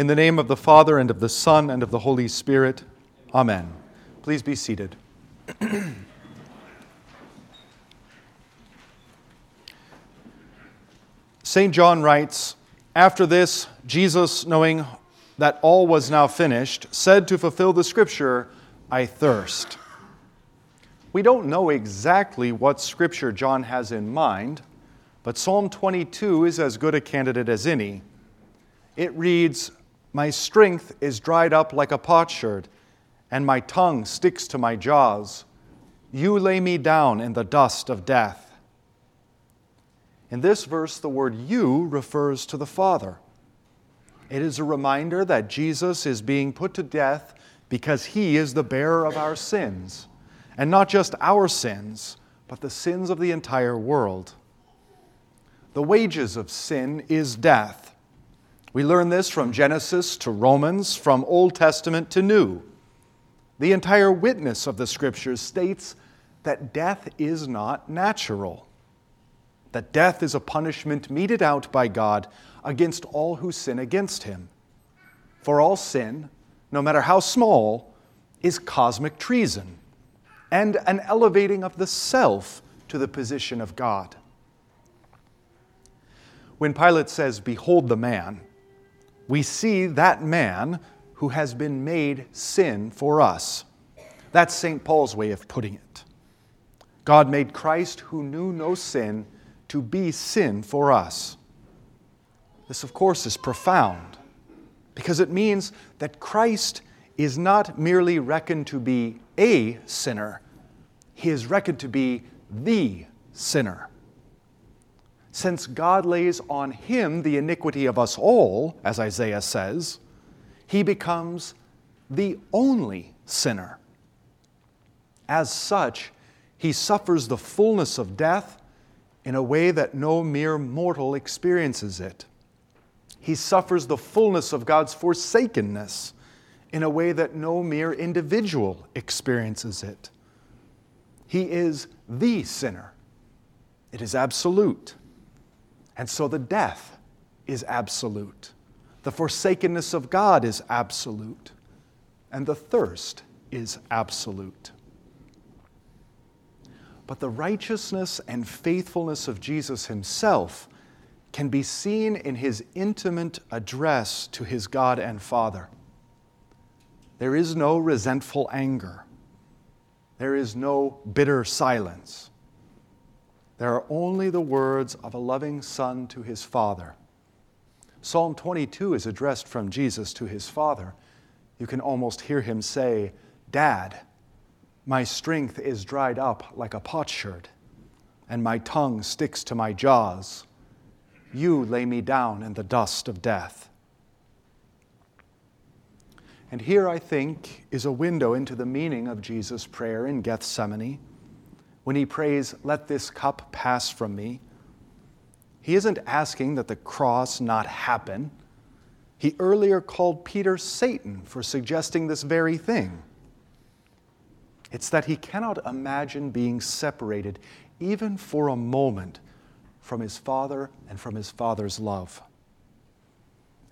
In the name of the Father, and of the Son, and of the Holy Spirit. Amen. Please be seated. St. John writes, "After this, Jesus, knowing that all was now finished, said to fulfill the Scripture, 'I thirst.'" We don't know exactly what Scripture John has in mind, but Psalm 22 is as good a candidate as any. It reads, "My strength is dried up like a potsherd, and my tongue sticks to my jaws. You lay me down in the dust of death." In this verse, the word "you" refers to the Father. It is a reminder that Jesus is being put to death because He is the bearer of our sins, and not just our sins, but the sins of the entire world. The wages of sin is death. We learn this from Genesis to Romans, from Old Testament to New. The entire witness of the Scriptures states that death is not natural, that death is a punishment meted out by God against all who sin against Him. For all sin, no matter how small, is cosmic treason and an elevating of the self to the position of God. When Pilate says, "Behold the man," we see that man who has been made sin for us. That's St. Paul's way of putting it. God made Christ, who knew no sin, to be sin for us. This, of course, is profound, because it means that Christ is not merely reckoned to be a sinner, He is reckoned to be the sinner. Since God lays on Him the iniquity of us all, as Isaiah says, He becomes the only sinner. As such, He suffers the fullness of death in a way that no mere mortal experiences it. He suffers the fullness of God's forsakenness in a way that no mere individual experiences it. He is the sinner. It is absolute. And so the death is absolute. The forsakenness of God is absolute. And the thirst is absolute. But the righteousness and faithfulness of Jesus Himself can be seen in His intimate address to His God and Father. There is no resentful anger. There is no bitter silence. There are only the words of a loving Son to His Father. Psalm 22 is addressed from Jesus to His Father. You can almost hear Him say, "Dad, my strength is dried up like a potsherd, and my tongue sticks to my jaws. You lay me down in the dust of death." And here, I think, is a window into the meaning of Jesus' prayer in Gethsemane. When He prays, "Let this cup pass from me," He isn't asking that the cross not happen. He earlier called Peter Satan for suggesting this very thing. It's that He cannot imagine being separated, even for a moment, from His Father and from His Father's love.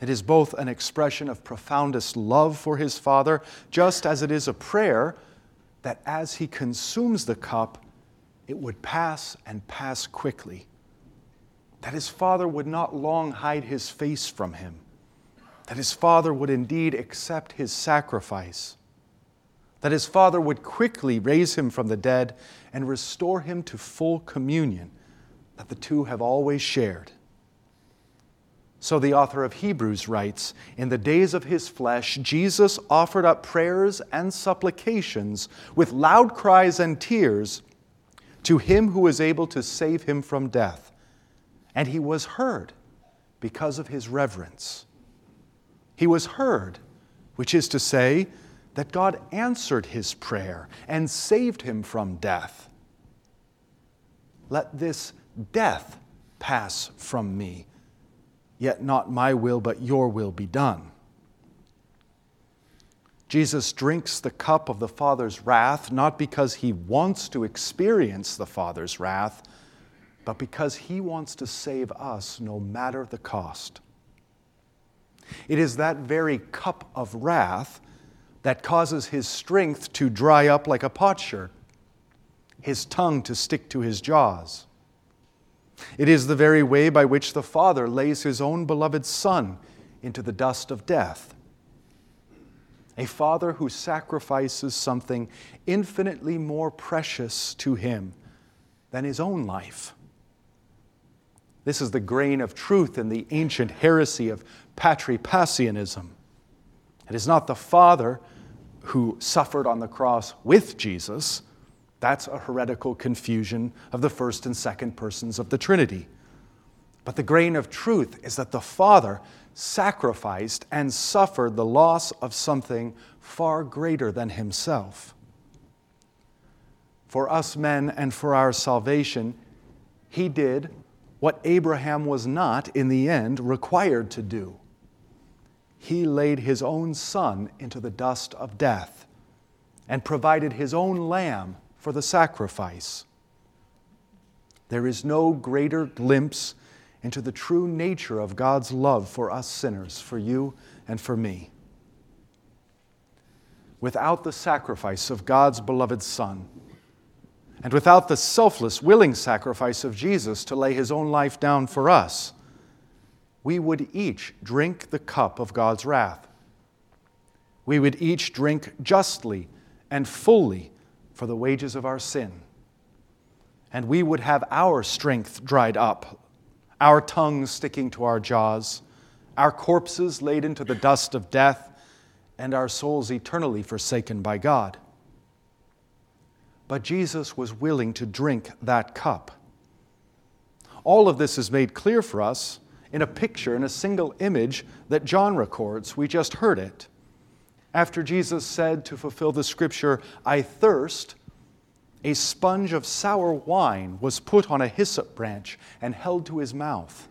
It is both an expression of profoundest love for His Father, just as it is a prayer that as He consumes the cup, it would pass and pass quickly, that His Father would not long hide His face from Him, that His Father would indeed accept His sacrifice, that His Father would quickly raise Him from the dead and restore Him to full communion that the two have always shared. So the author of Hebrews writes, "In the days of His flesh, Jesus offered up prayers and supplications with loud cries and tears to Him who was able to save Him from death, and He was heard because of His reverence." He was heard, which is to say, that God answered His prayer and saved Him from death. "Let this death pass from me, yet not my will but your will be done." Jesus drinks the cup of the Father's wrath not because He wants to experience the Father's wrath, but because He wants to save us no matter the cost. It is that very cup of wrath that causes his strength to dry up like a potsherd, his tongue to stick to his jaws. It is the very way by which the Father lays his own beloved Son into the dust of death. A Father who sacrifices something infinitely more precious to him than his own life. This is the grain of truth in the ancient heresy of patripassianism. It is not the Father who suffered on the cross with Jesus. That's a heretical confusion of the first and second persons of the Trinity. But the grain of truth is that the Father sacrificed and suffered the loss of something far greater than himself. For us men and for our salvation, he did what Abraham was not, in the end, required to do. He laid his own son into the dust of death and provided his own lamb for the sacrifice. There is no greater glimpse into the true nature of God's love for us sinners, for you and for me. Without the sacrifice of God's beloved Son, and without the selfless, willing sacrifice of Jesus to lay his own life down for us, we would each drink the cup of God's wrath. We would each drink justly and fully for the wages of our sin. And we would have our strength dried up, our tongues sticking to our jaws, our corpses laid into the dust of death, and our souls eternally forsaken by God. But Jesus was willing to drink that cup. All of this is made clear for us in a picture, in a single image that John records. We just heard it. After Jesus said, to fulfill the scripture, "I thirst," a sponge of sour wine was put on a hyssop branch and held to his mouth.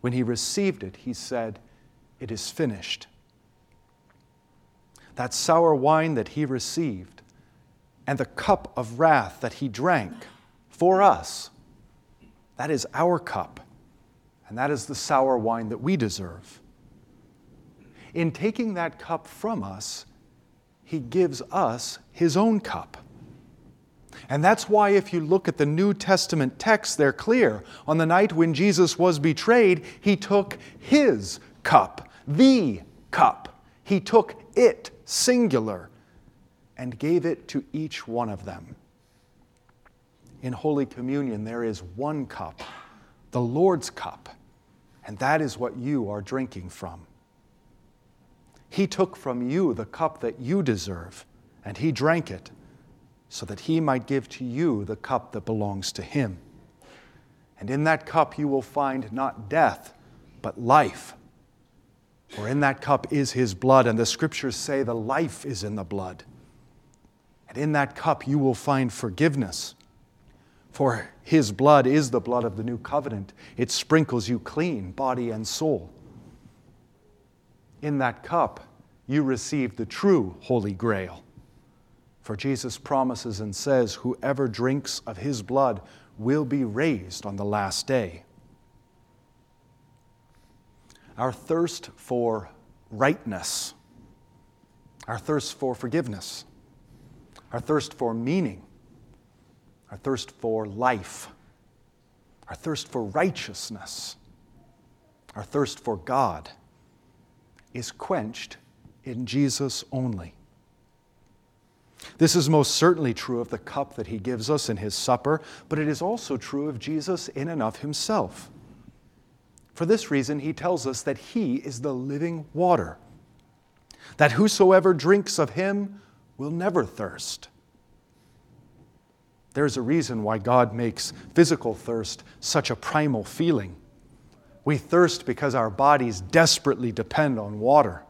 When he received it, he said, "It is finished." That sour wine that he received and the cup of wrath that he drank for us, that is our cup, and that is the sour wine that we deserve. In taking that cup from us, he gives us his own cup. And that's why, if you look at the New Testament texts, they're clear. On the night when Jesus was betrayed, he took his cup, the cup. He took it, singular, and gave it to each one of them. In Holy Communion, there is one cup, the Lord's cup, and that is what you are drinking from. He took from you the cup that you deserve, and he drank it so that he might give to you the cup that belongs to him. And in that cup you will find not death, but life. For in that cup is his blood, and the scriptures say the life is in the blood. And in that cup you will find forgiveness. For his blood is the blood of the new covenant. It sprinkles you clean, body and soul. In that cup you receive the true Holy Grail. For Jesus promises and says, whoever drinks of his blood will be raised on the last day. Our thirst for rightness, our thirst for forgiveness, our thirst for meaning, our thirst for life, our thirst for righteousness, our thirst for God is quenched in Jesus only. This is most certainly true of the cup that he gives us in his supper, but it is also true of Jesus in and of himself. For this reason, he tells us that he is the living water, that whosoever drinks of him will never thirst. There's a reason why God makes physical thirst such a primal feeling. We thirst because our bodies desperately depend on water.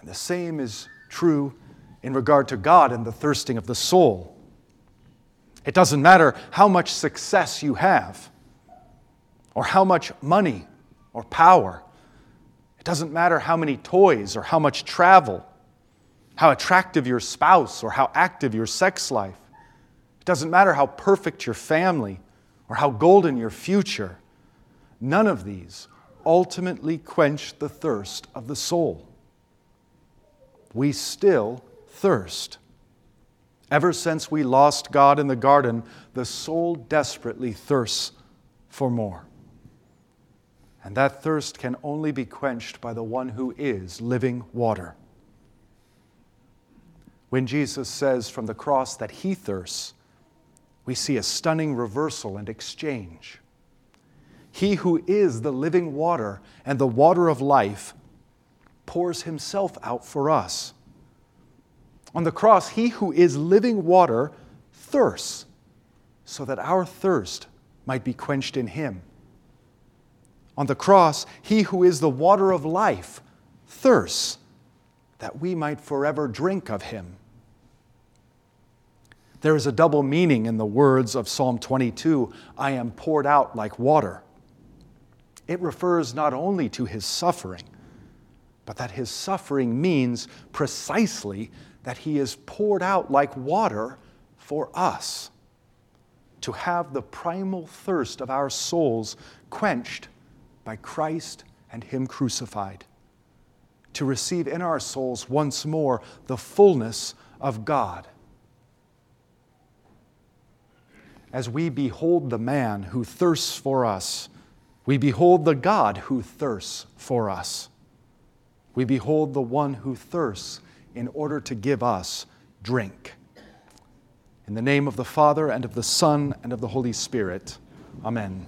And the same is true in regard to God and the thirsting of the soul. It doesn't matter how much success you have, or how much money or power. It doesn't matter how many toys or how much travel, how attractive your spouse or how active your sex life. It doesn't matter how perfect your family or how golden your future. None of these, ultimately quench the thirst of the soul. We still thirst. Ever since we lost God in the garden, the soul desperately thirsts for more. And that thirst can only be quenched by the one who is living water. When Jesus says from the cross that he thirsts, we see a stunning reversal and exchange. He who is the living water and the water of life pours himself out for us. On the cross, he who is living water thirsts so that our thirst might be quenched in him. On the cross, he who is the water of life thirsts that we might forever drink of him. There is a double meaning in the words of Psalm 22, "I am poured out like water." It refers not only to his suffering, but that his suffering means precisely that he is poured out like water for us, to have the primal thirst of our souls quenched by Christ and him crucified, to receive in our souls once more the fullness of God. As we behold the man who thirsts for us, we behold the God who thirsts for us. We behold the one who thirsts in order to give us drink. In the name of the Father, and of the Son, and of the Holy Spirit. Amen.